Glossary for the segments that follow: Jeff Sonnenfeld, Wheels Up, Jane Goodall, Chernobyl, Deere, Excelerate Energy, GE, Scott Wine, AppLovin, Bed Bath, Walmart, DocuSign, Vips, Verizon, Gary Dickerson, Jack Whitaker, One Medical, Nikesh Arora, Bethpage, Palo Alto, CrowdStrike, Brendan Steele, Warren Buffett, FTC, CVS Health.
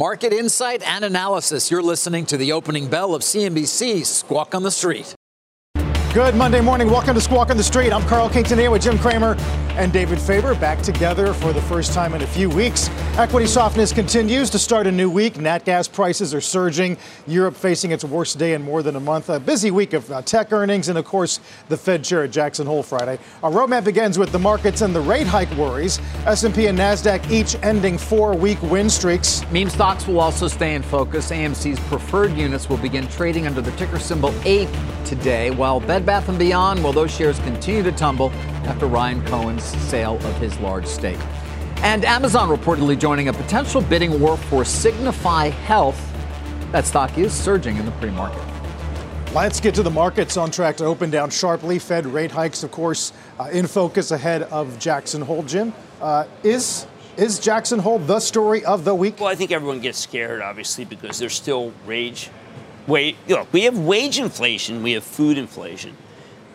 market insight and analysis. You're listening to the opening bell of CNBC's Squawk on the Street. Good Monday morning. Welcome to Squawk on the Street. I'm Carl Quintanilla with Jim Cramer and David Faber back together for the first time in a few weeks. Equity softness continues to start a new week. Nat gas prices are surging. Europe facing its worst day in more than a month. A busy week of tech earnings and, of course, the Fed chair at Jackson Hole Friday. Our roadmap begins with the markets and the rate hike worries. S&P and NASDAQ each ending four-week win streaks. Meme stocks will also stay in focus. AMC's preferred units will begin trading under the ticker symbol APE today, while Bed Bath & Beyond, well, those shares continue to tumble after Ryan Cohen's sale of his large stake. And Amazon reportedly joining a potential bidding war for Signify Health. That stock is surging in the pre-market. Let's get to the markets. On track to open down sharply. Fed rate hikes, of course, in focus ahead of Jackson Hole. Jim, is Jackson Hole the story of the week? Well, I think everyone gets scared, obviously, because there's still rage. Wait, look, we have wage inflation, we have food inflation.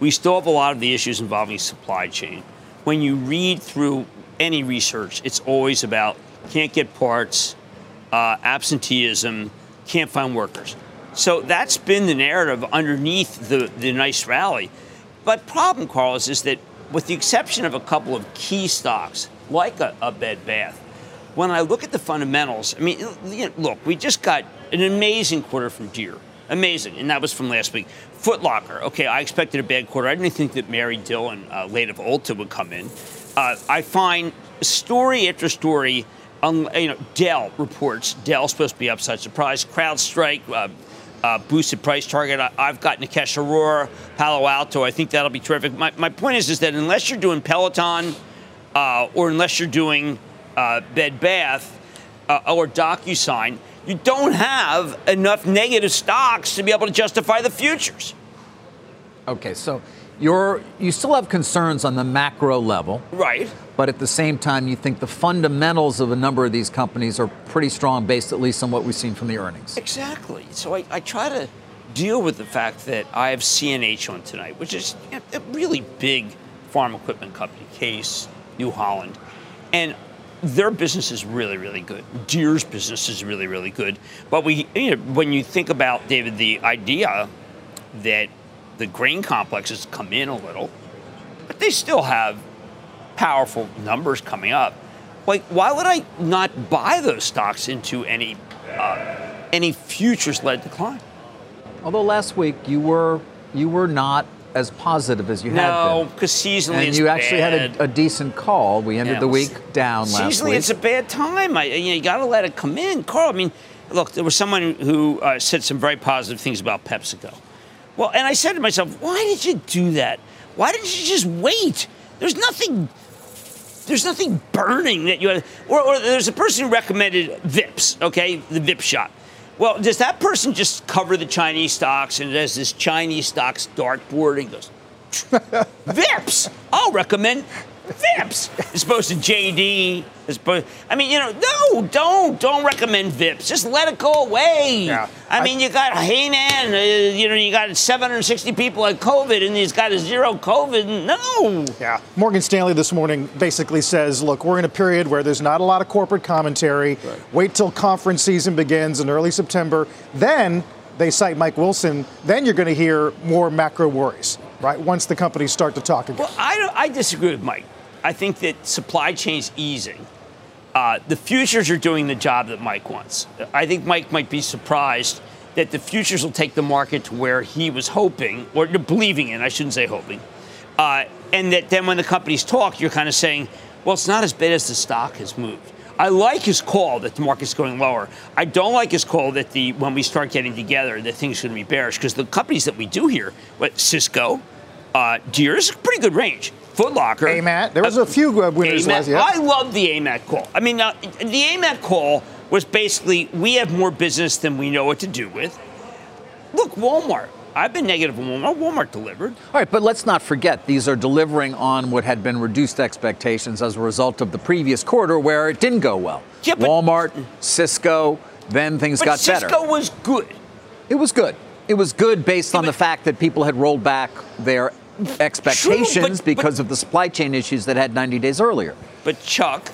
We still have a lot of the issues involving supply chain. When you read through any research, it's always about can't get parts, absenteeism, can't find workers. So that's been the narrative underneath the nice rally. But problem, Carl, is that with the exception of a couple of key stocks, like a Bed Bath, when I look at the fundamentals, I mean, look, we just got an amazing quarter from Deere. Amazing. And that was from last week. Foot Locker. Okay, I expected a bad quarter. I didn't think that Mary Dillon, late of Ulta, would come in. I find story after story, Dell reports. Dell's supposed to be upside surprise. CrowdStrike boosted price target. I've got Nikesh Arora, Palo Alto. I think that'll be terrific. My point is that unless you're doing Peloton or unless you're doing Bed Bath or DocuSign, you don't have enough negative stocks to be able to justify the futures. Okay, so you still have concerns on the macro level. Right. But at the same time, you think the fundamentals of a number of these companies are pretty strong based at least on what we've seen from the earnings. Exactly. So I try to deal with the fact that I have CNH on tonight, which is a really big farm equipment company, Case, New Holland. And their business is really, really good. Deere's business is really, really good. But when you think about, David, the idea that the grain complexes come in a little, but they still have powerful numbers coming up. Like, why would I not buy those stocks into any futures-led decline? Although last week you were not as positive as you have been. No, because seasonally it's bad. And you actually had a decent call. We ended the week down last week. Seasonally it's a bad time. You got to let it come in. Carl, I mean, look, there was someone who said some very positive things about PepsiCo. Well, and I said to myself, why did you do that? Why didn't you just wait? There's nothing burning that you had. Or there's a person who recommended Vips, okay, the Vip shop. Well, does that person just cover the Chinese stocks and does this Chinese stocks dartboard and goes, Vips? I'll recommend Vips. As opposed to JD. Don't recommend Vips. Just let it go away. Yeah. I mean, you got Hainan, you got 760 people at COVID and he's got a zero COVID. No. Yeah. Morgan Stanley this morning basically says, look, we're in a period where there's not a lot of corporate commentary. Right. Wait till conference season begins in early September. Then, they cite Mike Wilson, then you're going to hear more macro worries, right, once the companies start to talk again. Well, I disagree with Mike. I think that supply chain's easing. The futures are doing the job that Mike wants. I think Mike might be surprised that the futures will take the market to where he was hoping, or believing in, I shouldn't say hoping. And that then when the companies talk, you're kind of saying, well, it's not as bad as the stock has moved. I like his call that the market's going lower. I don't like his call that when we start getting together, that things are going to be bearish. Because the companies that we do hear, Cisco, Deere, is a pretty good range. Foot Locker. AMAT. There was a few winners last year. I love the AMAT call. I mean, the AMAT call was basically, we have more business than we know what to do with. Look, Walmart. I've been negative on Walmart. Walmart delivered. All right, but let's not forget these are delivering on what had been reduced expectations as a result of the previous quarter where it didn't go well. Yeah, Walmart, Cisco, then things got better. Cisco was good. It was good. It was good based on the fact that people had rolled back their expectations because of the supply chain issues that had 90 days earlier. But Chuck,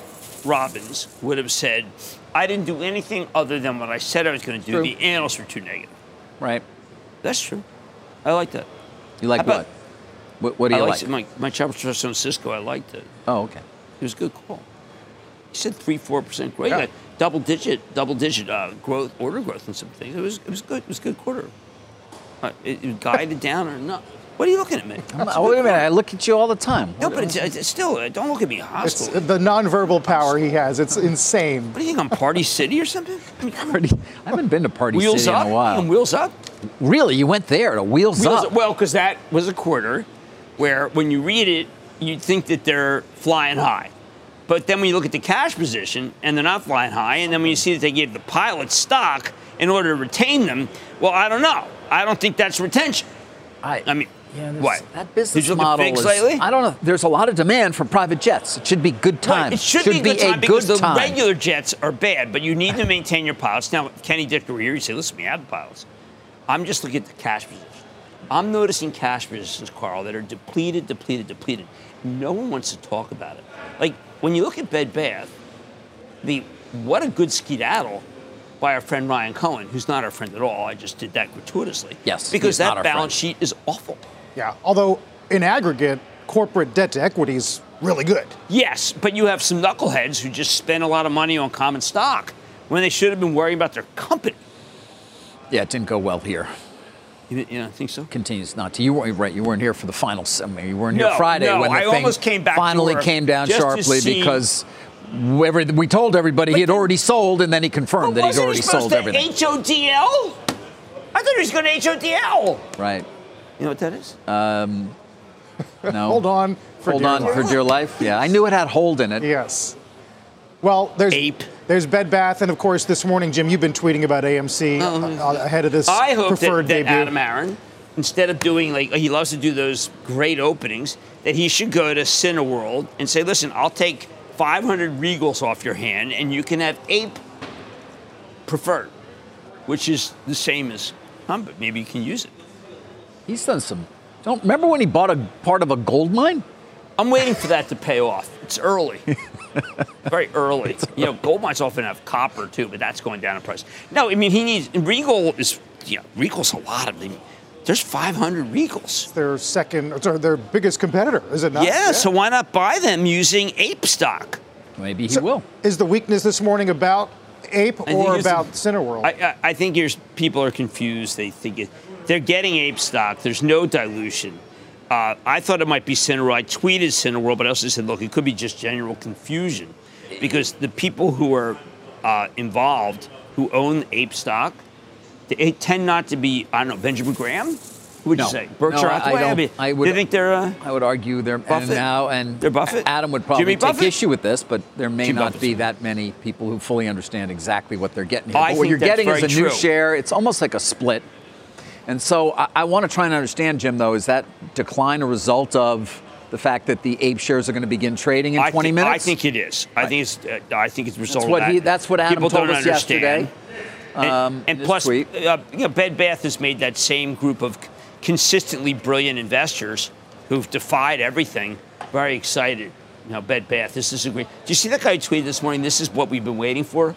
Robbins would have said, I didn't do anything other than what I said I was going to do. True. The analysts were too negative. Right. That's true. I like that. You like what? What do you like? My chapter trust on Cisco, I liked it. Oh, okay. It was a good call. He said 3-4% growth. Yeah. Double digit growth, order growth, and some things. It was good. It was a good quarter. It guided down or not. What are you looking at me? Wait a minute. I look at you all the time. No, but it's still, don't look at me hostile. It's the nonverbal power he has. It's insane. What do you think? I'm Party City or something? I haven't been to Party Wheels City in a while. Wheels Up? Really? You went there to Wheels Up? Well, because that was a quarter where when you read it, you'd think that they're flying high. But then when you look at the cash position, and they're not flying high, and then when you see that they gave the pilots stock in order to retain them, well, I don't know. I don't think that's retention. I mean... Yeah, that business model is, I don't know, there's a lot of demand for private jets. It should be good time. Right. It should be a good time because the regular jets are bad, but you need to maintain your pilots. Now, Kenny Dicker here, you say, listen, we have the pilots. I'm just looking at the cash position. I'm noticing cash positions, Carl, that are depleted. No one wants to talk about it. Like, when you look at Bed Bath, what a good skedaddle by our friend Ryan Cohen, who's not our friend at all. I just did that gratuitously. Yes, because that balance sheet is awful. Yeah, although in aggregate, corporate debt to equity is really good. Yes, but you have some knuckleheads who just spend a lot of money on common stock when they should have been worrying about their company. Yeah, it didn't go well here. Yeah, I think so. Continues not to. You weren't right. You weren't here for the final. I mean, you weren't here Friday when the thing finally came down sharply because we told everybody he had already sold, and then he confirmed that he'd already sold everything. HODL? I thought he was going to HODL. Right. You know what that is? No. Hold on for dear life. Yeah, I knew it had hold in it. Yes. Well, there's APE. There's Bed Bath, and of course, this morning, Jim, you've been tweeting about AMC ahead of this preferred debut. I hope that Adam Aron, instead of doing like he loves to do those great openings, that he should go to Cineworld and say, "Listen, I'll take 500 Regals off your hand, and you can have APE preferred, which is the same as Humber. Maybe you can use it." He's done some. Don't remember when he bought a part of a gold mine? I'm waiting for that to pay off. It's early. Very early. You know, gold mines often have copper too, but that's going down in price. No, I mean, he needs. Regal is, you know, Regal's a lot of them. There's 500 Regals. It's their their biggest competitor, is it not? Yeah, so why not buy them using APE stock? Maybe he will. Is the weakness this morning about APE or about Cineworld? I think people are confused. They think they're getting APE stock. There's no dilution. I thought it might be Cineworld. I tweeted Cineworld, but I also said, look, it could be just general confusion because the people who are involved, who own APE stock, they tend not to be, I don't know, Benjamin Graham? Who would you say? Berkshire Hathaway? I think they're I would argue they're Buffett. They're Buffett. Adam would probably take issue with this, but there may not be that many people who fully understand exactly what they're getting here. But what you're getting is a new share. It's almost like a split. And so I want to try and understand, Jim, though, is that decline a result of the fact that the APE shares are going to begin trading in 20 minutes? I think it is. I think it's a result of that. That's what Adam told us yesterday. And plus, Bed Bath has made that same group of consistently brilliant investors who've defied everything very excited. Now, Bed Bath, this is a great. Do you see that guy who tweeted this morning, this is what we've been waiting for?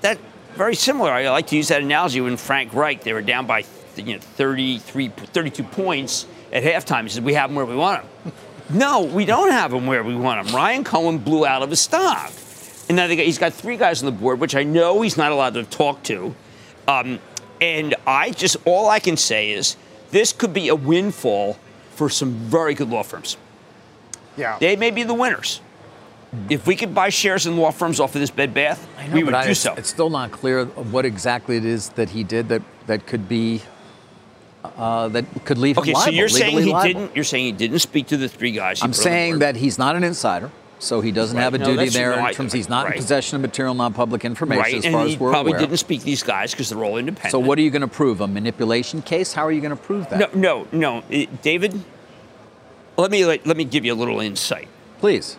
That very similar. I like to use that analogy when Frank Reich, they were down by 32 points at halftime. He said, we have them where we want them. No, we don't have them where we want them. Ryan Cohen blew out of his stock. And now he's got three guys on the board, which I know he's not allowed to talk to. And all I can say is this could be a windfall for some very good law firms. Yeah. They may be the winners. If we could buy shares in law firms off of this Bed Bath, we would do so. It's still not clear what exactly it is that he did that could be that could leave him liable. Okay, so you're saying You're saying he didn't speak to the three guys. I'm saying that he's not an insider, so he doesn't have a duty there in terms. He's not in possession of material, non-public information, as far as we're aware. He probably didn't speak to these guys because they're all independent. So what are you going to prove? A manipulation case? How are you going to prove that? No, David. Let me give you a little insight, please.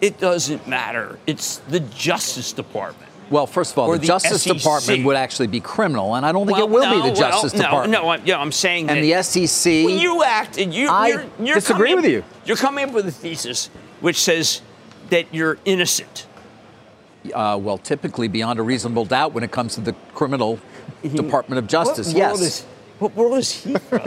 It doesn't matter. It's the Justice Department. Well, first of all, the Justice Department would actually be criminal, and I don't think it will be the Justice Department. I'm saying that. And the SEC. When you acted, I disagree with you. You're coming up with a thesis which says that you're innocent. well, typically beyond a reasonable doubt when it comes to the criminal Department of Justice. What world is he from?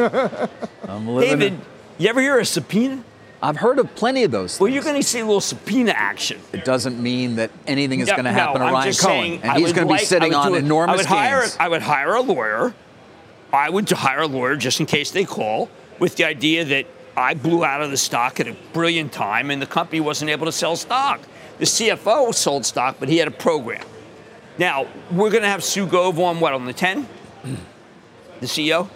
David, you ever hear a subpoena? I've heard of plenty of those things. Well, you're going to see a little subpoena action. It doesn't mean that anything is going to happen to Ryan Cohen. And he's going to be sitting on enormous gains. I would hire a lawyer. I would hire a lawyer just in case they call with the idea that I blew out of the stock at a brilliant time and the company wasn't able to sell stock. The CFO sold stock, but he had a program. Now, we're going to have Sue Gove on what, on the 10? The CEO?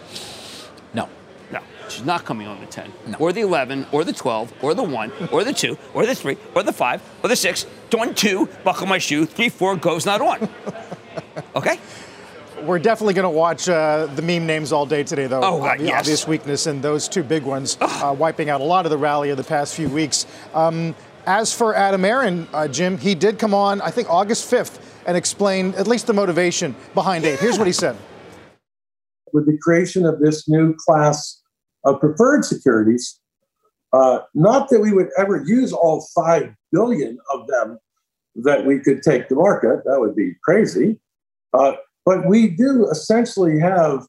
No. No. She's not coming on the 10. No. Or the 11, or the 12, or the 1, or the 2, or the 3, or the 5, or the 6, 1, 2, buckle my shoe, 3, 4, Gove's not on. Okay? We're definitely going to watch the meme names all day today, though. Oh, God, yes. Obvious weakness in those two big ones, wiping out a lot of the rally of the past few weeks. As for Adam Aron, Jim, he did come on, I think, August 5th, and explain at least the motivation behind APE. Here's what he said. With the creation of this new class of preferred securities, not that we would ever use all 5 billion of them that we could take to market. That would be crazy. But we do essentially have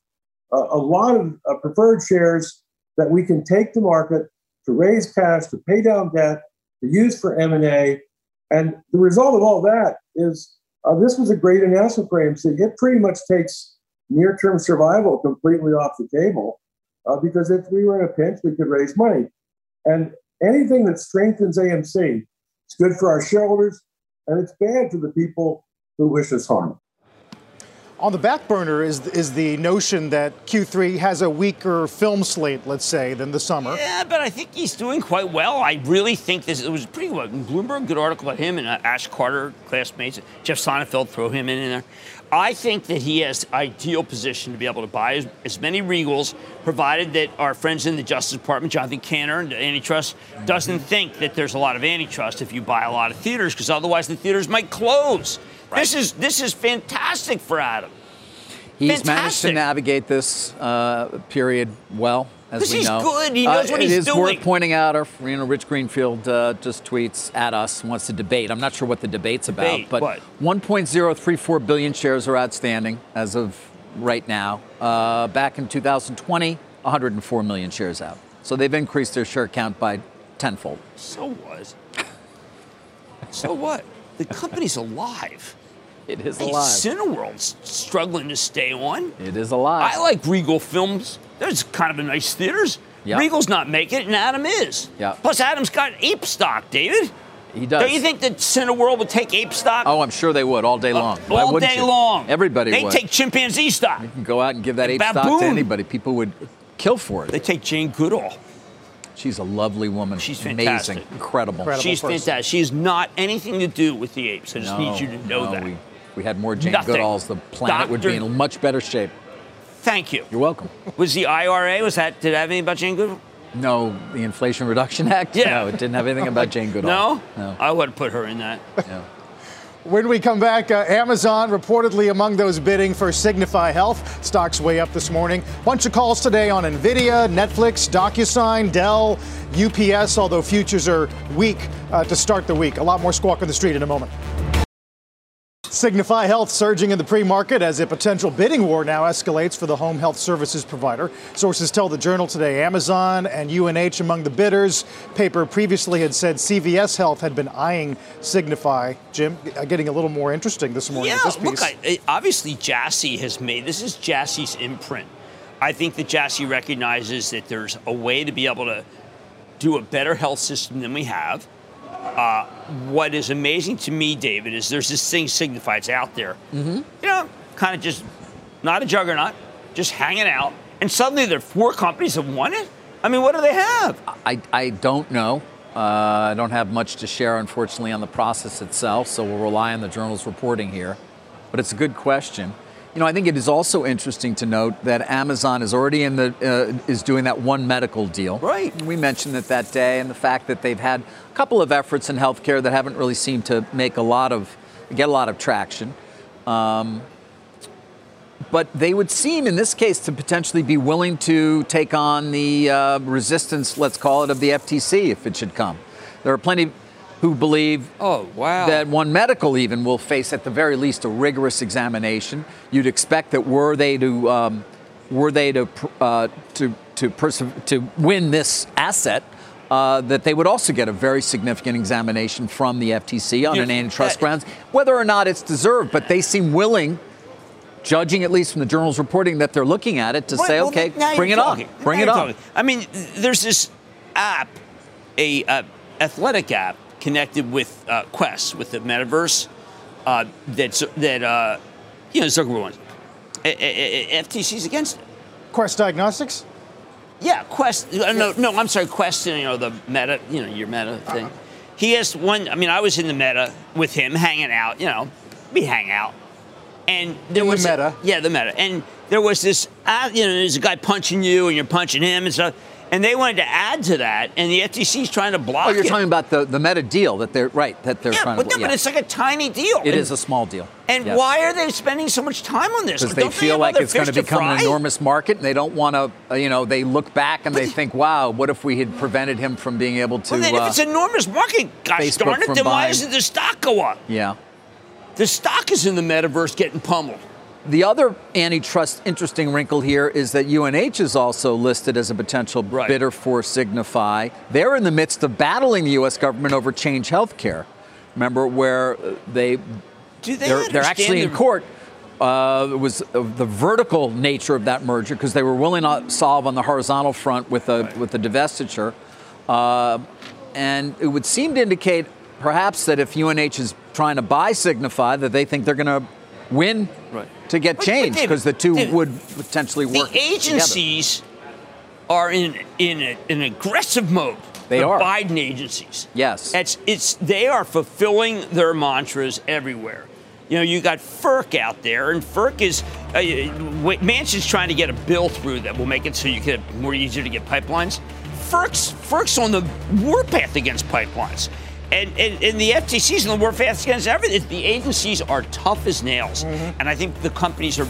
a lot of preferred shares that we can take to market to raise cash, to pay down debt, to use for M&A. And the result of all that is this was a great announcement for AMC. It pretty much takes near-term survival completely off the table because if we were in a pinch, we could raise money. And anything that strengthens AMC is good for our shareholders, and it's bad for the people who wish us harm. On the back burner is the notion that Q3 has a weaker film slate, let's say, than the summer. Yeah, but I think he's doing quite well. I really think this it was pretty well. Bloomberg, good article about him and Ash Carter, classmates. Jeff Sonnenfeld, throw him in there. I think that he has ideal position to be able to buy as many Regals, provided that our friends in the Justice Department, Jonathan Cantor, and antitrust, doesn't think that there's a lot of antitrust if you buy a lot of theaters, because otherwise the theaters might close. Right. This is fantastic for Adam. He's managed to navigate this period well, as we know. He's good. He knows what he's doing. It is worth pointing out. Our Rich Greenfield just tweets at us, wants to debate. I'm not sure what the debate's about, but 1.034 billion shares are outstanding as of right now. Back in 2020, 104 million shares out. So they've increased their share count by tenfold. So what? The company's alive. It is alive. Cineworld's struggling to stay on. It is alive. I like Regal films. There's kind of a nice theaters. Yep. Regal's not making it, and Adam is. Yep. Plus, Adam's got APE stock, David. He does. Don't you think that Cineworld would take APE stock? Oh, I'm sure they would all day long. All day long. Everybody would. They take chimpanzee stock. You can go out and give that APE stock to anybody. People would kill for it. They take Jane Goodall. She's a lovely woman. She's fantastic. Amazing. Incredible. She's person. Fantastic. She's not anything to do with the apes. I just need you to know that. We had more Jane Goodalls, the planet would be in much better shape. Thank you. You're welcome. Was the IRA, did it have anything about Jane Goodall? No, the Inflation Reduction Act? Yeah. No, it didn't have anything about Jane Goodall. No? I would have put her in that. Yeah. When we come back, Amazon reportedly among those bidding for Signify Health. Stocks way up this morning. Bunch of calls today on NVIDIA, Netflix, DocuSign, Dell, UPS, although futures are weak to start the week. A lot more Squawk on the Street in a moment. Signify Health surging in the pre-market as a potential bidding war now escalates for the home health services provider. Sources tell the Journal today Amazon and UNH among the bidders. Paper previously had said CVS Health had been eyeing Signify. Jim, getting a little more interesting this morning with this piece. Yeah, look, obviously Jassy has made, this is Jassy's imprint. I think that Jassy recognizes that there's a way to be able to do a better health system than we have. What is amazing to me, David, is there's this thing Signify, it's out there, you know, kind of just not a juggernaut, just hanging out. And suddenly there are 4 companies that want it. I mean, what do they have? I don't know. I don't have much to share, unfortunately, on the process itself. So we'll rely on the Journal's reporting here. But it's a good question. You know, I think it is also interesting to note that Amazon is already in the is doing that one medical deal. Right. We mentioned it that day, and the fact that they've had a couple of efforts in healthcare that haven't really seemed to make get a lot of traction. But they would seem, in this case, to potentially be willing to take on the resistance, let's call it, of the FTC if it should come. There are plenty. who believe that One Medical even will face at the very least a rigorous examination. You'd expect that were they to win this asset, that they would also get a very significant examination from the FTC on an antitrust grounds, whether or not it's deserved. But they seem willing, judging at least from the journal's reporting that they're looking at it, to say, okay, bring it on. Bring it on. I mean, there's this app, an athletic app connected with Quest, with the metaverse, that Zuckerberg wants. FTC's against it. Quest Diagnostics? Yeah, Quest. No, I'm sorry, Quest, the Meta, your Meta thing. Uh-huh. He has one, I was in the Meta with him, hanging out, we hang out. And there was the Meta. Yeah, the Meta. And there was this, there's a guy punching you and you're punching him and stuff. And they wanted to add to that, and the FTC's trying to block it. Oh, you're talking about the Meta deal that they're trying to. But it's like a tiny deal. It is a small deal. And why are they spending so much time on this? Because they feel like it's going to become an enormous market, and they don't want to, they look back and they think, wow, what if we had prevented him from being able to... Well, then if it's an enormous market, gosh darn it, then why doesn't the stock go up? Yeah. The stock is in the metaverse getting pummeled. The other antitrust interesting wrinkle here is that UNH is also listed as a potential bidder for Signify. They're in the midst of battling the U.S. government over Change Healthcare. Remember where they're actually in court. It was the vertical nature of that merger because they were willing to solve on the horizontal front with a divestiture, and it would seem to indicate perhaps that if UNH is trying to buy Signify, that they think they're going to win. Right. To get changed because the two would potentially work. The agencies are in an aggressive mode. They are. Biden agencies. Yes. They are fulfilling their mantras everywhere. You got FERC out there, and FERC is Manchin's trying to get a bill through that will make it so you can more easier to get pipelines. FERC's on the warpath against pipelines. And the FTC's in the warpath against everything. The agencies are tough as nails, and I think the companies are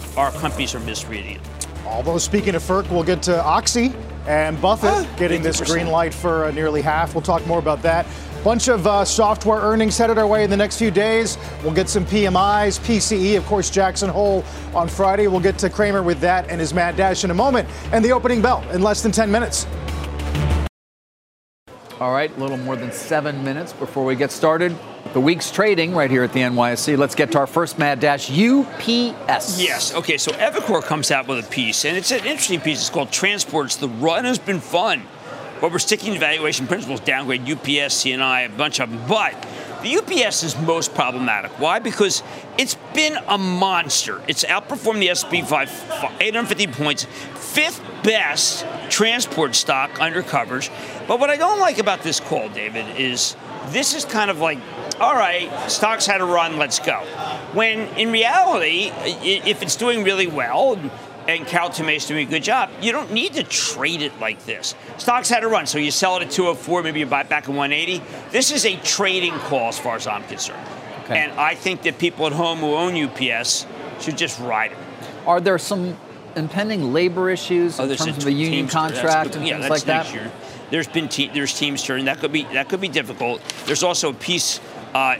misreading it. Although, speaking of FERC, we'll get to Oxy and Buffett getting 50%. This green light for nearly half. We'll talk more about that. Bunch of software earnings headed our way in the next few days. We'll get some PMIs, PCE, of course, Jackson Hole on Friday. We'll get to Cramer with that and his Mad Dash in a moment. And the opening bell in less than 10 minutes. All right, a little more than 7 minutes before we get started. The week's trading right here at the NYSE. Let's get to our first Mad Dash, UPS. Yes, okay, so Evercore comes out with a piece, and it's an interesting piece. It's called Transports. The run has been fun, but we're sticking to valuation principles, downgrade UPS, CNI, a bunch of them. But the UPS is most problematic. Why? Because it's been a monster. It's outperformed the S&P 500, 850 points, fifth best transport stock under coverage. But what I don't like about this call, David, is this is kind of like, all right, stocks had a run, let's go. When in reality, if it's doing really well, and Carol Tomé's doing a good job, you don't need to trade it like this. Stocks had a run, so you sell it at 204, maybe you buy it back at 180. This is a trading call as far as I'm concerned. Okay. And I think that people at home who own UPS should just ride it. Are there some impending labor issues in terms of the union contract and things like that? Year. There's Teamsters, and that could be difficult. There's also a piece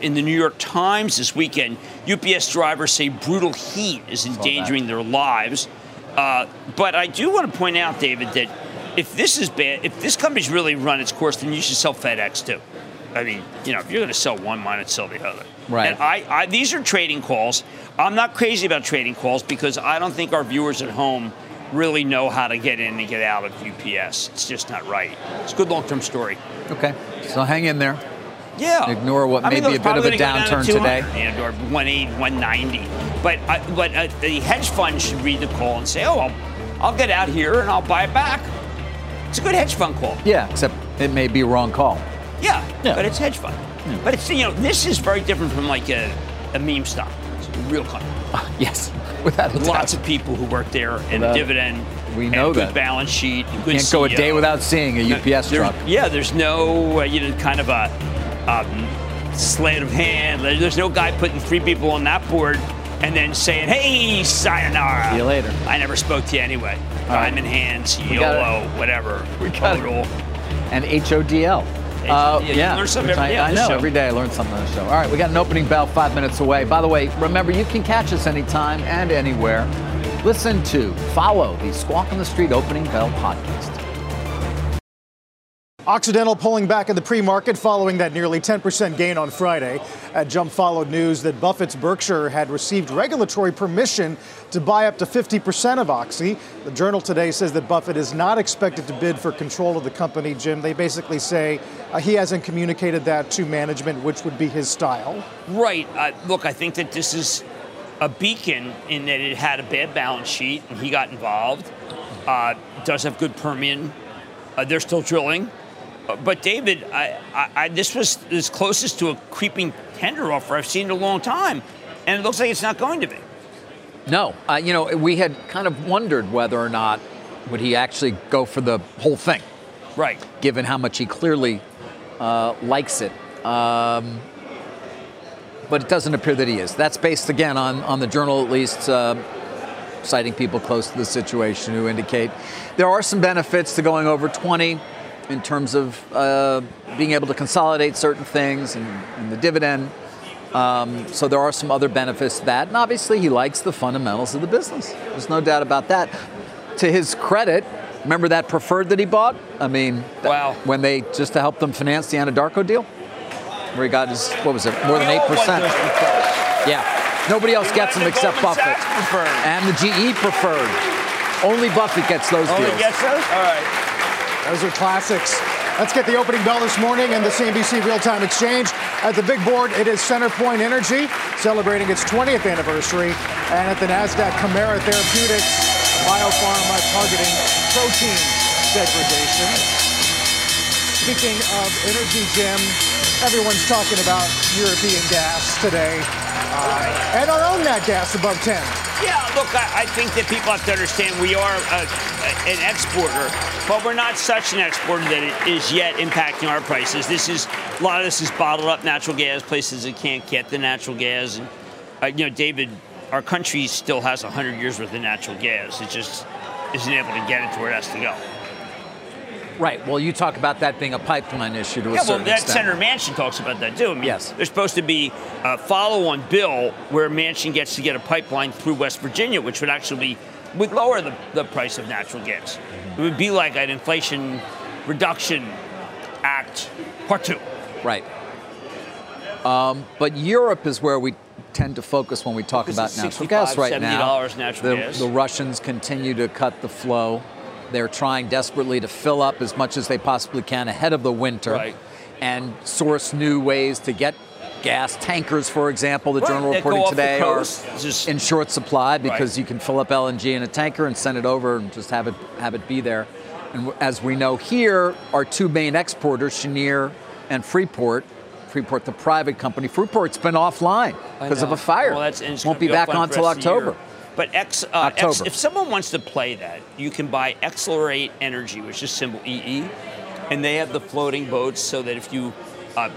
in the New York Times this weekend. UPS drivers say brutal heat is endangering their lives. But I do want to point out, David, that if this is bad, if this company's really run its course, then you should sell FedEx too. I mean, if you're going to sell one, why not sell the other? Right. And these are trading calls. I'm not crazy about trading calls because I don't think our viewers at home really know how to get in and get out of UPS. It's just not right. It's a good long-term story. Okay. So hang in there. Yeah. Ignore what may be a bit of a downturn today. And or 180, 190. But the hedge fund should read the call and say, I'll get out here and I'll buy it back. It's a good hedge fund call. Yeah, except it may be a wrong call. Yeah, but it's hedge fund. Yeah. But it's, this is very different from like a meme stock. It's a real company. Yes, without a doubt. Lots of people who work there and dividend. We know that. Good balance sheet. Good Can't CEO. Go a day without seeing a UPS truck. Yeah, there's no, kind of a... sleight of hand. There's no guy putting three people on that board and then saying, hey, sayonara. See you later. I never spoke to you anyway. Diamond hands, YOLO, whatever. We got it. And HODL. You learn something every day. I know, every day I learn something on the show. All right, we got an opening bell 5 minutes away. By the way, remember, you can catch us anytime and anywhere. Listen to, follow the Squawk on the Street Opening Bell podcast. Occidental pulling back in the pre-market following that nearly 10% gain on Friday. That jump followed news that Buffett's Berkshire had received regulatory permission to buy up to 50% of Oxy. The Journal today says that Buffett is not expected to bid for control of the company, Jim. They basically say he hasn't communicated that to management, which would be his style. Right. Look, I think that this is a beacon in that it had a bad balance sheet and he got involved. Does have good Permian. They're still drilling. But, David, this was as closest to a creeping tender offer I've seen in a long time, and it looks like it's not going to be. No. We had kind of wondered whether or not would he actually go for the whole thing. Right. Given how much he clearly likes it. But it doesn't appear that he is. That's based, again, on the Journal at least, citing people close to the situation who indicate there are some benefits to going over 20 in terms of being able to consolidate certain things and the dividend. So there are some other benefits to that. And obviously he likes the fundamentals of the business. There's no doubt about that. To his credit, remember that preferred that he bought? I mean, wow. When they, just to help them finance the Anadarko deal, where he got his, what was it, more than 8%. Yeah, nobody else gets them except Buffett. And the GE preferred. Only Buffett gets those deals. Only gets those? All right. Those are classics. Let's get the opening bell this morning in the CNBC Real-Time Exchange. At the big board, it is CenterPoint Energy, celebrating its 20th anniversary. And at the NASDAQ, Chimera Therapeutics, biopharma targeting protein degradation. Speaking of energy, Jim, everyone's talking about European gas today. And our own nat gas above 10. Yeah, look, I think that people have to understand we are an exporter, but we're not such an exporter that it is yet impacting our prices. A lot of this is bottled up natural gas, places that can't get the natural gas. And, David, our country still has 100 years worth of natural gas. It just isn't able to get it to where it has to go. Right. Well, you talk about that being a pipeline issue to a certain extent. Senator Manchin talks about that, too. I mean, yes. There's supposed to be a follow-on bill where Manchin gets to get a pipeline through West Virginia, which would actually would lower the price of natural gas. Mm-hmm. It would be like an Inflation Reduction Act Part 2. Right. But Europe is where we tend to focus when we talk about natural gas right now. $70 natural gas. The Russians continue to cut the flow. They're trying desperately to fill up as much as they possibly can ahead of the winter, right, and source new ways to get gas. Tankers, for example, the Journal reporting today, are in short supply because you can fill up LNG in a tanker and send it over and just have it be there. And as we know here, our two main exporters, Cheniere and Freeport, the private company. Freeport's been offline because of a fire. Well, won't be back on until October. But if someone wants to play that, you can buy Excelerate Energy, which is symbol EE, and they have the floating boats so that if you,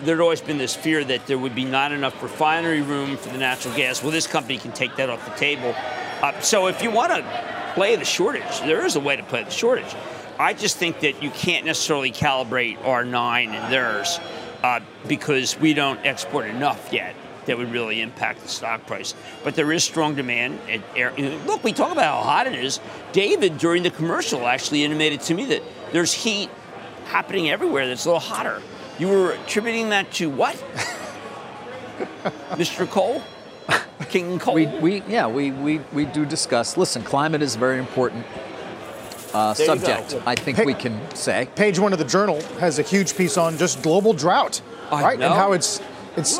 there'd always been this fear that there would be not enough refinery room for the natural gas. Well, this company can take that off the table. So if you want to play the shortage, there is a way to play the shortage. I just think that you can't necessarily calibrate our 9 and theirs because we don't export enough yet that would really impact the stock price. But there is strong demand. Look, we talk about how hot it is. David, during the commercial, actually intimated to me that there's heat happening everywhere that's a little hotter. You were attributing that to what? Mr. Cole? King Cole? We do discuss. Listen, climate is very important. Subject, I think we can say. Page 1 of the Journal has a huge piece on just global drought, right? And how it's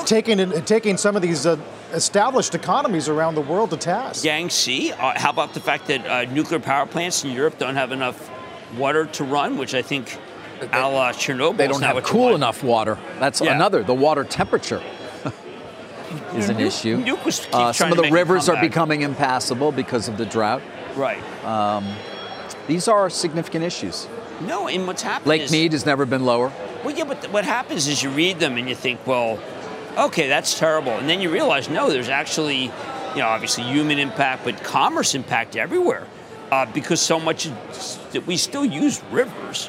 taking some of these established economies around the world to task. Yangtze, how about the fact that nuclear power plants in Europe don't have enough water to run, which I think a la Chernobyl. They don't have cool enough water. That's another. The water temperature is an issue. Some of the rivers are becoming impassable because of the drought. Right. These are significant issues. No, and what's happened Lake Mead has never been lower. Well, yeah, but what happens is you read them and you think, well, okay, that's terrible. And then you realize, no, there's actually, obviously human impact, but commerce impact everywhere because so much that we still use rivers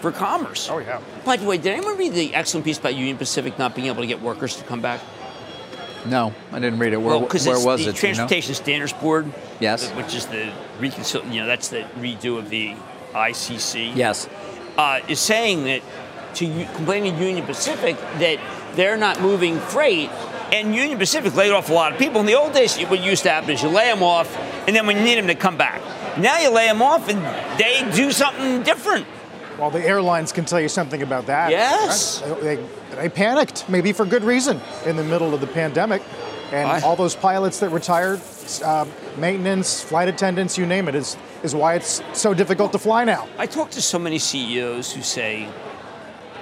for commerce. Oh, yeah. By the way, did anyone read the excellent piece about Union Pacific not being able to get workers to come back? No, I didn't read it. Where was it? Transportation Standards Board. Yes. Which is the that's the redo of the ICC. Yes. Is saying that complaining to Union Pacific that they're not moving freight. And Union Pacific laid off a lot of people. In the old days, what used to happen is you lay them off, and then when you need them to come back. Now you lay them off, and they do something different. Well, the airlines can tell you something about that. Yes. Right? They panicked, maybe for good reason, in the middle of the pandemic. And all those pilots that retired, maintenance, flight attendants, you name it, is why it's so difficult to fly now. I talk to so many CEOs who say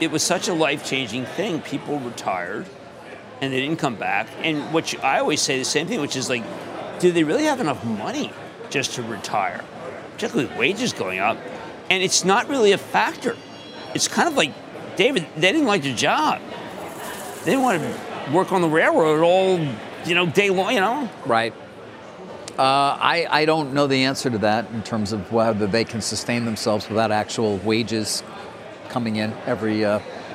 it was such a life-changing thing. People retired. And they didn't come back. And which I always say the same thing, which is like, do they really have enough money just to retire? Particularly wages going up. And it's not really a factor. It's kind of like, David, they didn't like their job. They didn't want to work on the railroad all day long, Right. I don't know the answer to that in terms of whether they can sustain themselves without actual wages coming in every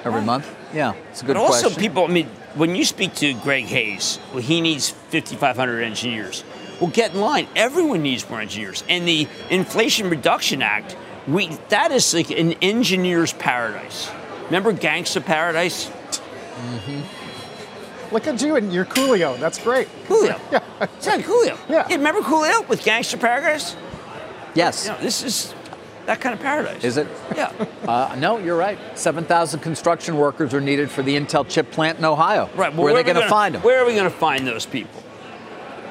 month. Yeah, it's a good question. But also people, when you speak to Greg Hayes, he needs 5,500 engineers. Well, get in line. Everyone needs more engineers. And the Inflation Reduction Act, that is like an engineer's paradise. Remember Gangsta Paradise? Mm-hmm. Look at you and your Coolio. That's great. Coolio. Yeah. It's not Coolio. Yeah. Yeah, remember Coolio with Gangsta Paradise? Yes. This is that kind of paradise. Is it? Yeah. No, you're right. 7,000 construction workers are needed for the Intel chip plant in Ohio. Right. Well, where are they going to find them? Where are we going to find those people?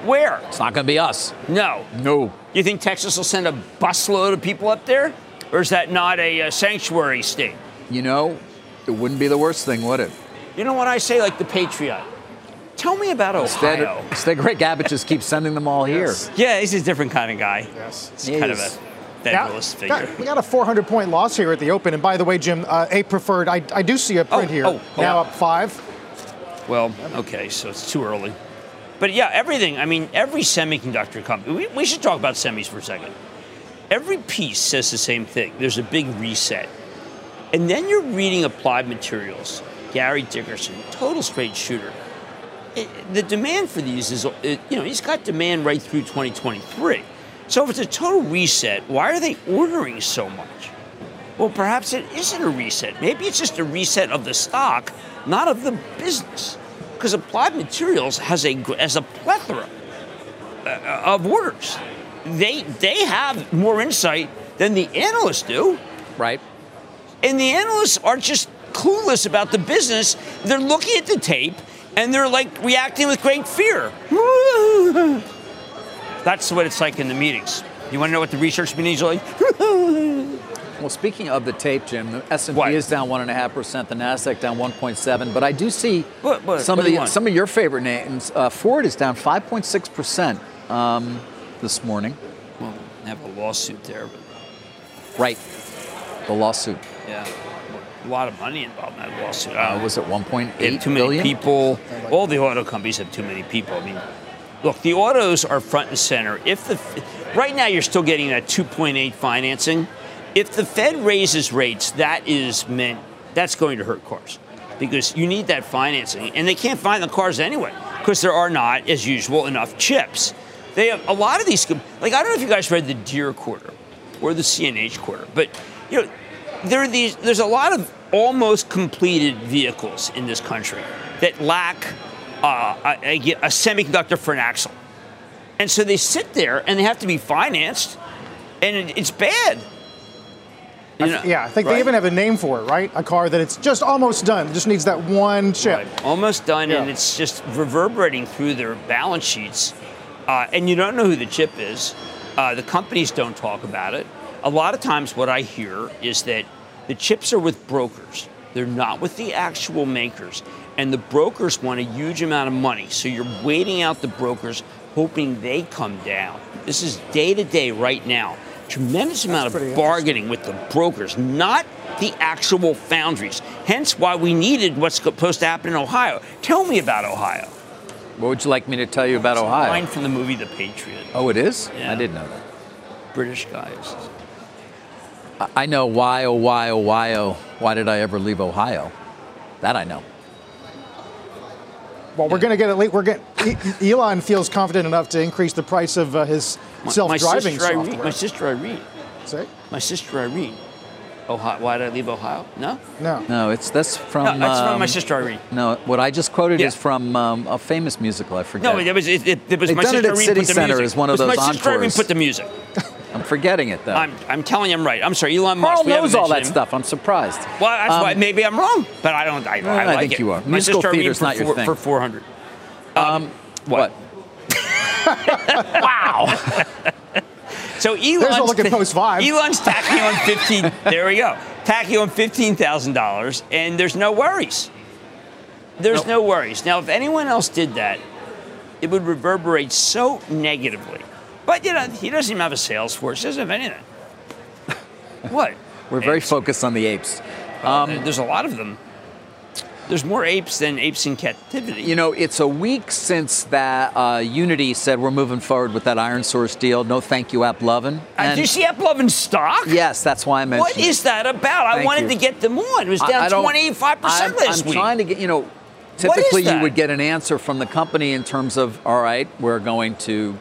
Where? It's not going to be us. No. No. You think Texas will send a busload of people up there? Or is that not a sanctuary state? It wouldn't be the worst thing, would it? You know what I say? Like the Patriot. Tell me about Ohio. Instead, Greg Abbott just keeps sending them all here. Yeah, he's a different kind of guy. Yes. He's kind of a... We got a 400-point loss here at the open. And by the way, Jim, APE preferred, I do see a print here. Up 5. Well, okay, so it's too early. But yeah, everything. I mean, every semiconductor company. We should talk about semis for a second. Every piece says the same thing. There's a big reset. And then you're reading Applied Materials, Gary Dickerson, total straight shooter. The demand for these is, he's got demand right through 2023. So if it's a total reset, why are they ordering so much? Well, perhaps it isn't a reset. Maybe it's just a reset of the stock, not of the business. Because Applied Materials has a plethora of orders. They have more insight than the analysts do. Right. And the analysts are just clueless about the business. They're looking at the tape, and they're like reacting with great fear. That's what it's like in the meetings. You want to know what the research meetings are like? Well, speaking of the tape, Jim, the S&P is down 1.5%, the Nasdaq down 1.7%. But I do see some of your favorite names. Ford is down 5.6% this morning. Well, they have a lawsuit there. But... Right, the lawsuit. Yeah, a lot of money involved in that lawsuit. Was it 1.8 billion? Too many people. All the auto companies have too many people. I mean. Look, the autos are front and center. Right now you're still getting that 2.8 financing. If the Fed raises rates, that's going to hurt cars because you need that financing. And they can't find the cars anyway because there are not, as usual, enough chips. They have a lot of these, like I don't know if you guys read the Deere quarter or the CNH quarter, but there's a lot of almost completed vehicles in this country that lack a semiconductor for an axle. And so they sit there and they have to be financed, and it's bad. I think they even have a name for it, right? A car that it's just almost done, just needs that one chip. Right. Almost done, and it's just reverberating through their balance sheets. And you don't know who the chip is. The companies don't talk about it. A lot of times what I hear is that the chips are with brokers. They're not with the actual makers. And the brokers want a huge amount of money. So you're waiting out the brokers, hoping they come down. This is day-to-day right now. Tremendous amount of bargaining with the brokers, not the actual foundries. Hence why we needed what's supposed to happen in Ohio. Tell me about Ohio. What would you like me to tell you about Ohio? It's a line from the movie The Patriot. Oh, it is? Yeah. I didn't know that. British guys. I know why, oh, why, oh, why, oh, why did I ever leave Ohio? That I know. Well, we're going to get it late. Elon feels confident enough to increase the price of his self-driving software. My sister Irene. Ohio, why did I leave Ohio? No? No. No, that's from my sister Irene. No, what I just quoted is from a famous musical, I forget. No, it was my sister Irene put the music. They done it at City Center as one of those encores. My sister Irene put the music. I'm forgetting it, though. I'm telling you I'm right. I'm sorry, Elon Musk. Carl knows all that stuff. I'm surprised. Well, that's why. Maybe I'm wrong, but I don't. I like think it. You are. My musical sister theater's not your thing. For 400. What? Wow. So Elon's tacking on 15. There we go. Tacking on $15,000, and there's no worries. There's no worries. Now, if anyone else did that, it would reverberate so negatively. But you know, he doesn't even have a sales force. He doesn't have anything. What? We're very focused on the apes. There's a lot of them. There's more apes than apes in captivity. You know, it's a week since that Unity said we're moving forward with that Iron Source deal. No thank you, AppLovin. Did you see AppLovin's stock? Yes, that's why I mentioned it. What is that about? I wanted to get them on. It was down 25% last week. I'm trying to get, you know, typically you would get an answer from the company in terms of, all right, we're going to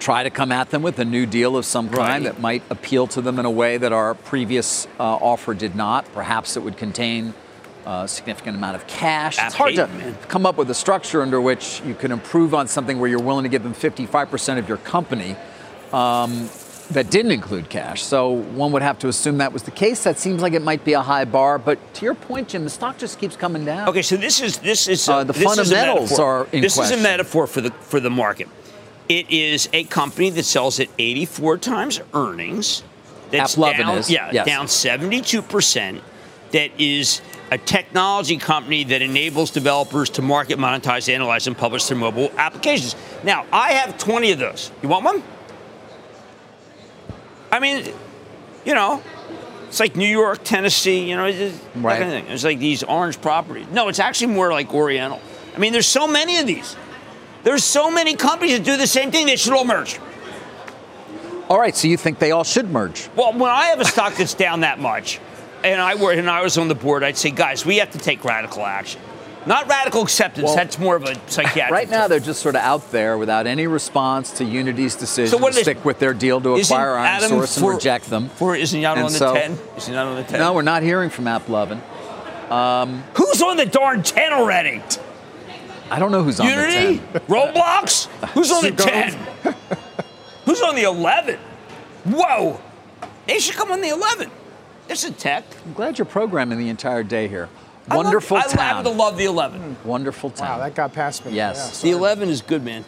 try to come at them with a new deal of some kind that might appeal to them in a way that our previous offer did not. Perhaps it would contain a significant amount of cash. It's hard to come up with a structure under which you can improve on something where you're willing to give them 55% of your company that didn't include cash. So one would have to assume that was the case. That seems like it might be a high bar, but to your point, Jim, the stock just keeps coming down. Okay, so the fundamentals are in question. This is a metaphor for the market. It is a company that sells at 84 times earnings. That's down, down 72%. That is a technology company that enables developers to market, monetize, analyze, and publish their mobile applications. Now, I have 20 of those. You want one? I mean, you know, it's like New York, Tennessee, you know, that kind of thing. It's like these orange properties. No, it's actually more like Oriental. I mean, there's so many of these. There's so many companies that do the same thing. They should all merge. All right, so you think they all should merge? Well, when I have a stock that's down that much, and I was on the board, I'd say, guys, we have to take radical action. Not radical acceptance. Well, that's more of a psychiatric. Right now, they're just sort of out there without any response to Unity's decision to stick with their deal to acquire Iron Source and reject them. Isn't he not on the 10? Is he not on the 10? No, we're not hearing from AppLovin. Who's on the darn 10 already? I don't know who's on the 10. Unity? Roblox? Who's on the 10? Who's on the 11? Whoa. They should come on the 11. It's a tech. I'm glad you're programming the entire day here. Wonderful town. I happen to love the 11. Wonderful town. Wow, that got past me. Yes. Yeah, the 11 is good, man.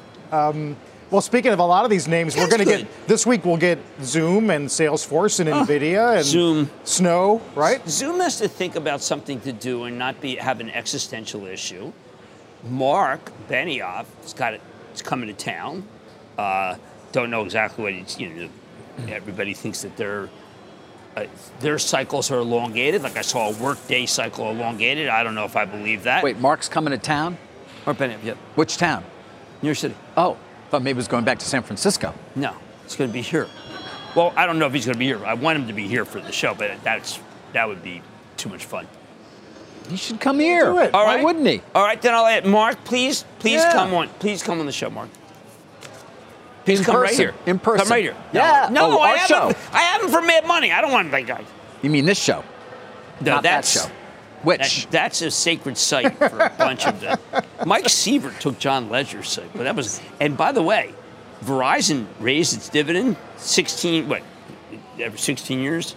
Well, speaking of a lot of these names, we're going to get, this week we'll get Zoom and Salesforce and NVIDIA and Zoom. Snow, right? Zoom has to think about something to do and not have an existential issue. Mark Benioff is coming to town. Don't know exactly what it's, you know, everybody thinks that their cycles are elongated. Like I saw a workday cycle elongated. I don't know if I believe that. Wait, Mark's coming to town? Mark Benioff, yep. Which town? New York City. Oh, thought maybe he was going back to San Francisco. No, it's going to be here. Well, I don't know if he's going to be here. I want him to be here for the show, but that would be too much fun. He should come here. Do it. All right. Why wouldn't he? All right, then I'll add Mark. Please come on. Please come on the show, Mark. Please come right here. In person. Come right here. Yeah. No, I have him. I have him for Mad Money. I don't want that guy. You mean this show? No, not that show. Which? That's a sacred site for a bunch of them. Mike Sievert took John Ledger's site, but that was. And by the way, Verizon raised its dividend every 16 years.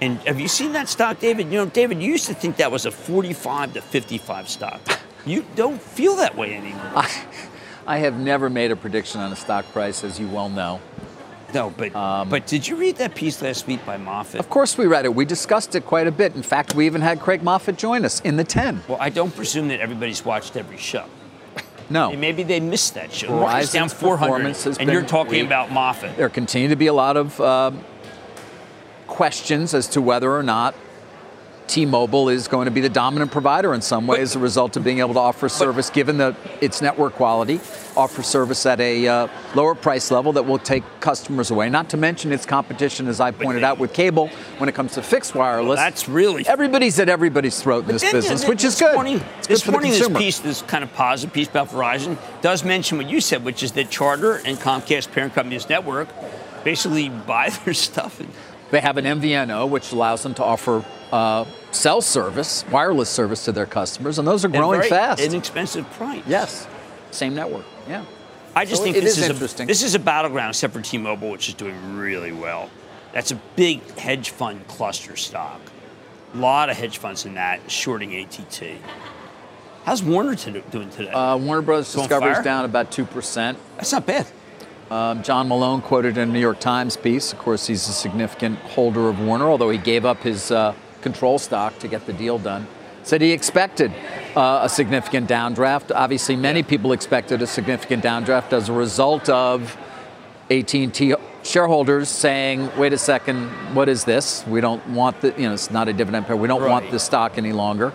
And have you seen that stock, David? You know, David, you used to think that was a 45 to 55 stock. You don't feel that way anymore. I have never made a prediction on a stock price, as you well know. No, but did you read that piece last week by Moffat? Of course we read it. We discussed it quite a bit. In fact, we even had Craig Moffat join us in the 10. Well, I don't presume that everybody's watched every show. No. Maybe they missed that show. Verizon's down 400, and you're talking about Moffat. There continue to be a lot of questions as to whether or not T-Mobile is going to be the dominant provider in some way as a result of being able to offer service, given its network quality, offer service at a lower price level that will take customers away. Not to mention its competition, as I pointed out, with cable when it comes to fixed wireless. Well, that's really... Everybody's at everybody's throat in this business, which is good. This morning, this piece, this kind of positive piece about Verizon, does mention what you said, which is that Charter and Comcast, parent company's network, basically buy their stuff. They have an MVNO, which allows them to offer... cell service, wireless service to their customers, and those are growing fast. At an inexpensive price. Yes. Same network. Yeah. I just think this is interesting. This is a battleground, except for T-Mobile, which is doing really well. That's a big hedge fund cluster stock. A lot of hedge funds in that, shorting AT&T. How's Warner doing today? Warner Brothers Discovery is down about 2%. That's not bad. John Malone quoted in a New York Times piece. Of course, he's a significant holder of Warner, although he gave up his... control stock to get the deal done, said he expected a significant downdraft. Obviously, many people expected a significant downdraft as a result of AT&T shareholders saying, wait a second, what is this? We don't want the, it's not a dividend payer. We don't want this stock any longer.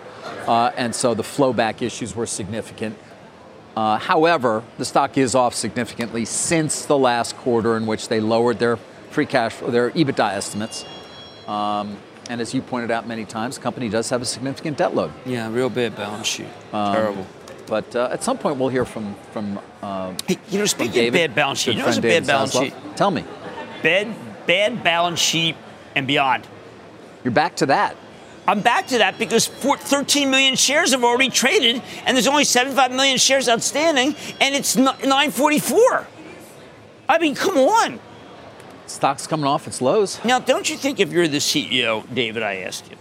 And so the flowback issues were significant. However, the stock is off significantly since the last quarter in which they lowered their free cash, their EBITDA estimates. And as you pointed out many times, the company does have a significant debt load. Yeah, real bad balance sheet. Terrible. But at some point, we'll hear from speaking from David, of bad balance sheet, what's a bad balance sheet? Tell me. Bad balance sheet and beyond. You're back to that. I'm back to that because 13 million shares have already traded, and there's only 75 million shares outstanding, and it's $9.44. I mean, come on. Stock's coming off its lows. Now, don't you think if you're the CEO, David, I ask you,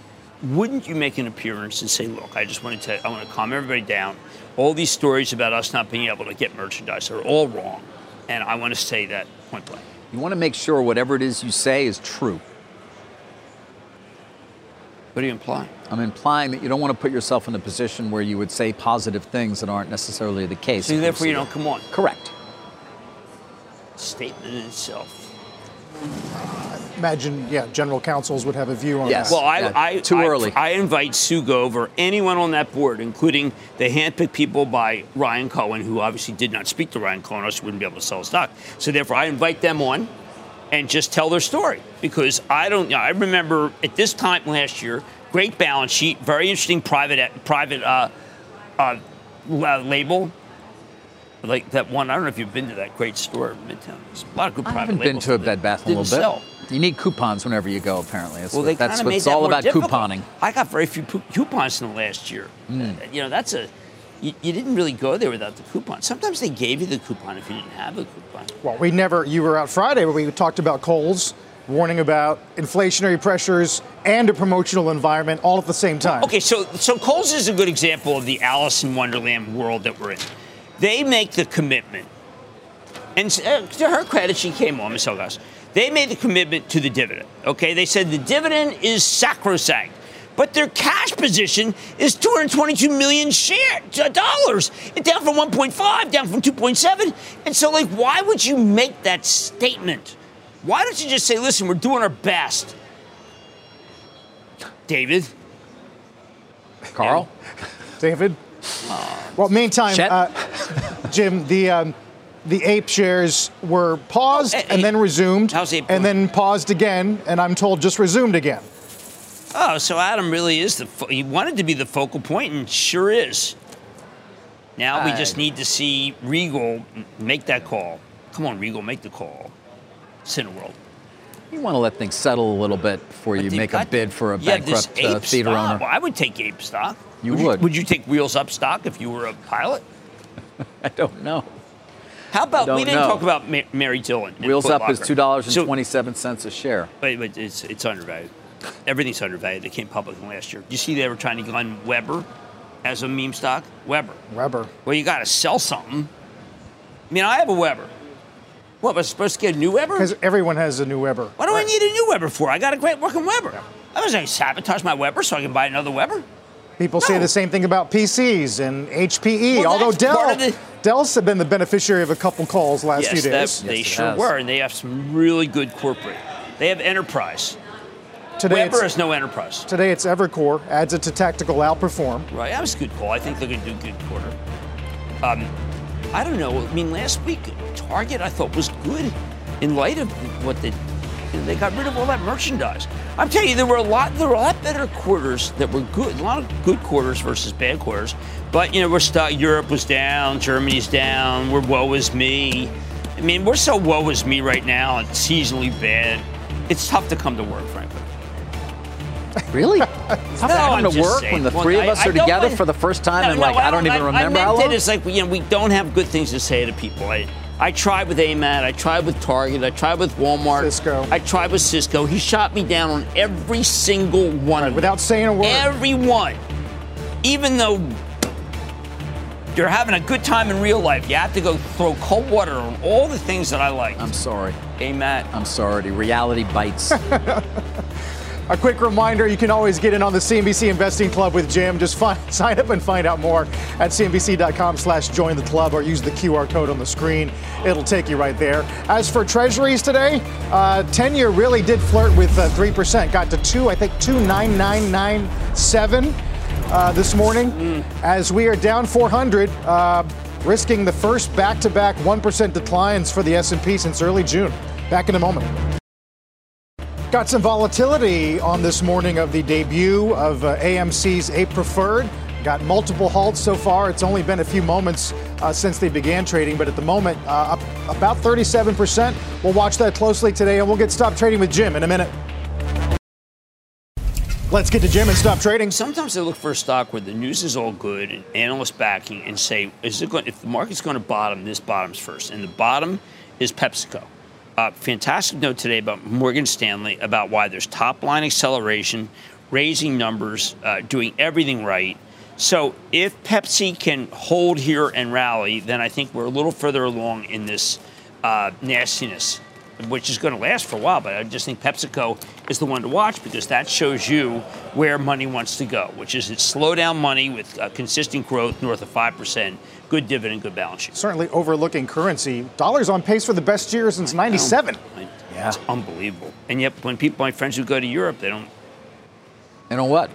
wouldn't you make an appearance and say, look, I just want to I want to calm everybody down. All these stories about us not being able to get merchandise are all wrong. And I want to say that point blank. You want to make sure whatever it is you say is true. What are you implying? I'm implying that you don't want to put yourself in a position where you would say positive things that aren't necessarily the case. So therefore you don't come on. Correct. Statement in itself. Imagine, general counsels would have a view on that. Well, early. I invite Sue Gove or anyone on that board, including the handpicked people by Ryan Cohen, who obviously did not speak to Ryan Cohen, or she wouldn't be able to sell stock. So therefore, I invite them on and just tell their story because I remember at this time last year, great balance sheet, very interesting private label. Like that one, I don't know if you've been to that great store in Midtown. There's a lot of good private labels. I haven't been to a Bed Bath in a little bit. You need coupons whenever you go, apparently. That's what it's all about, couponing. I got very few coupons in the last year. That's you didn't really go there without the coupon. Sometimes they gave you the coupon if you didn't have a coupon. Well, you were out Friday where we talked about Kohl's, warning about inflationary pressures and a promotional environment all at the same time. Okay, so Kohl's is a good example of the Alice in Wonderland world that we're in. They make the commitment, and to her credit, she came on, Ms. Elgas. They made the commitment to the dividend, okay? They said the dividend is sacrosanct, but their cash position is $222 million dollars. It's down from 1.5, down from 2.7. And so, why would you make that statement? Why don't you just say, listen, we're doing our best? David? Carl? David? Well, meantime, Jim, the APE shares were paused and then resumed. How's APE and then paused again, and I'm told just resumed again. Oh, so Adam really is he wanted to be the focal point and sure is. Now we just need to see Regal make that call. Come on, Regal, make the call. Cineworld. You want to let things settle a little bit before you make a bid for a bankrupt theater owner. Well, I would take APE stock. You would. Would you take Wheels Up stock if you were a pilot? I don't know. How about we didn't talk about Mary Dillon? Wheels Up is $2.27 a share. But it's undervalued. Everything's undervalued. It came public last year. You see, they were trying to gun Weber as a meme stock. Weber. Well, you got to sell something. I mean, I have a Weber. What, was I supposed to get a new Weber? Because everyone has a new Weber. What do I need a new Weber for? I got a great working Weber. Yeah. I was going to sabotage my Weber so I can buy another Weber. People say the same thing about PCs and HPE, although Dell's have been the beneficiary of a couple calls last few days. Yes, they sure were, and they have some really good corporate. They have enterprise. Today Weber is no enterprise. Today it's Evercore, adds it to tactical outperform. Right, that was a good call. I think they're going to do a good quarter. I don't know. I mean, last week, Target, I thought, was good in light of what they got rid of all that merchandise. I'm telling you, there were a lot better quarters that were good, a lot of good quarters versus bad quarters. But, you know, we're stuck. Europe was down. Germany's down. We're woe is me. I mean, we're so woe is me right now. It's seasonally bad. It's tough to come to work, frankly. Really? It's no, I'm to work saying, when the three of us are together for the first time I don't even remember how long? It's like, you know, we don't have good things to say to people. I tried with AMAT. I tried with Target. I tried with Walmart. Cisco. I tried with Cisco. He shot me down on every single one of them. Without saying a word. Everyone. Even though you're having a good time in real life, you have to go throw cold water on all the things that I like. I'm sorry. AMAT. I'm sorry. Reality bites. A quick reminder, you can always get in on the CNBC Investing Club with Jim. Just sign up and find out more at cnbc.com/join the club or use the QR code on the screen. It'll take you right there. As for treasuries today, 10-year really did flirt with 3%. Got to 2.9997 this morning. As we are down 400, risking the first back-to-back 1% declines for the S&P since early June. Back in a moment. Got some volatility on this morning of the debut of AMC's APE Preferred. Got multiple halts so far. It's only been a few moments since they began trading, but at the moment, up about 37%. We'll watch that closely today, and we'll get Stop Trading with Jim in a minute. Let's get to Jim and Stop Trading. Sometimes they look for a stock where the news is all good, and analyst backing, and say, if the market's going to bottom, this bottoms first. And the bottom is PepsiCo. Fantastic note today about Morgan Stanley about why there's top-line acceleration, raising numbers, doing everything right. So if Pepsi can hold here and rally, then I think we're a little further along in this nastiness, which is going to last for a while. But I just think PepsiCo is the one to watch because that shows you where money wants to go, which is it's slow-down money with consistent growth north of 5%. Good dividend, good balance sheet. Certainly overlooking currency. Dollar's on pace for the best year since 97. Yeah. It's unbelievable. And yet when people, my friends who go to Europe, they don't. They don't what?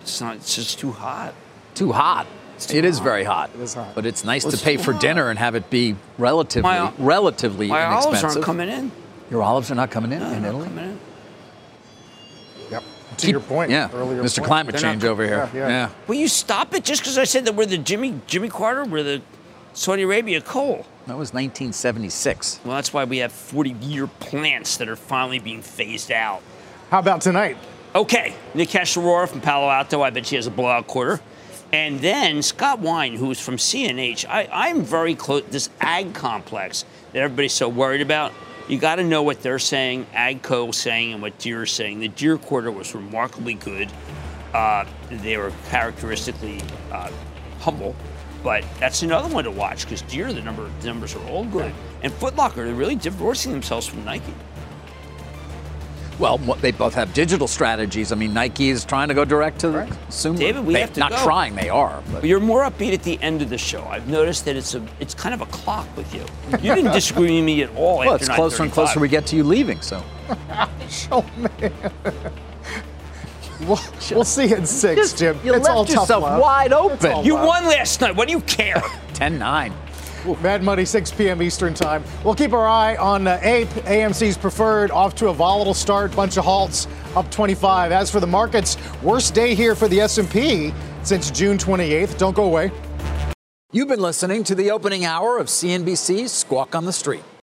It's just too hot. Too hot. It is very hot. It is hot. But it's nice to pay for dinner and have it be relatively inexpensive. My olives aren't coming in. Your olives are not coming in Italy? Coming in. Yep. To your point, earlier, Mr. Climate Change over here. Yeah. Will you stop it just because I said that we're the Jimmy Carter, we're the Saudi Arabia coal? That was 1976. Well, that's why we have 40-year plants that are finally being phased out. How about tonight? Okay, Nikesh Arora from Palo Alto. I bet she has a blowout quarter. And then Scott Wine, who's from CNH. I'm very close. This ag complex that everybody's so worried about. You got to know what they're saying, AGCO saying, and what Deere is saying. The Deere quarter was remarkably good. They were characteristically humble, but that's another one to watch because Deere, the numbers are all good. And Foot Locker, they're really divorcing themselves from Nike. Well, they both have digital strategies. I mean, Nike is trying to go direct to the consumer. David, they are. But you're more upbeat at the end of the show. I've noticed that it's kind of a clock with you. You didn't disagree with me at all. Well, it's closer and closer we get to you leaving, so. Oh, man. We'll see at 6, Jim. You it's left all yourself tough wide open. You won last night. What do you care? 10-9. Mad Money, 6 p.m. Eastern time. We'll keep our eye on APE, AMC's Preferred, off to a volatile start, bunch of halts, up 25. As for the markets, worst day here for the S&P since June 28th. Don't go away. You've been listening to the opening hour of CNBC's Squawk on the Street.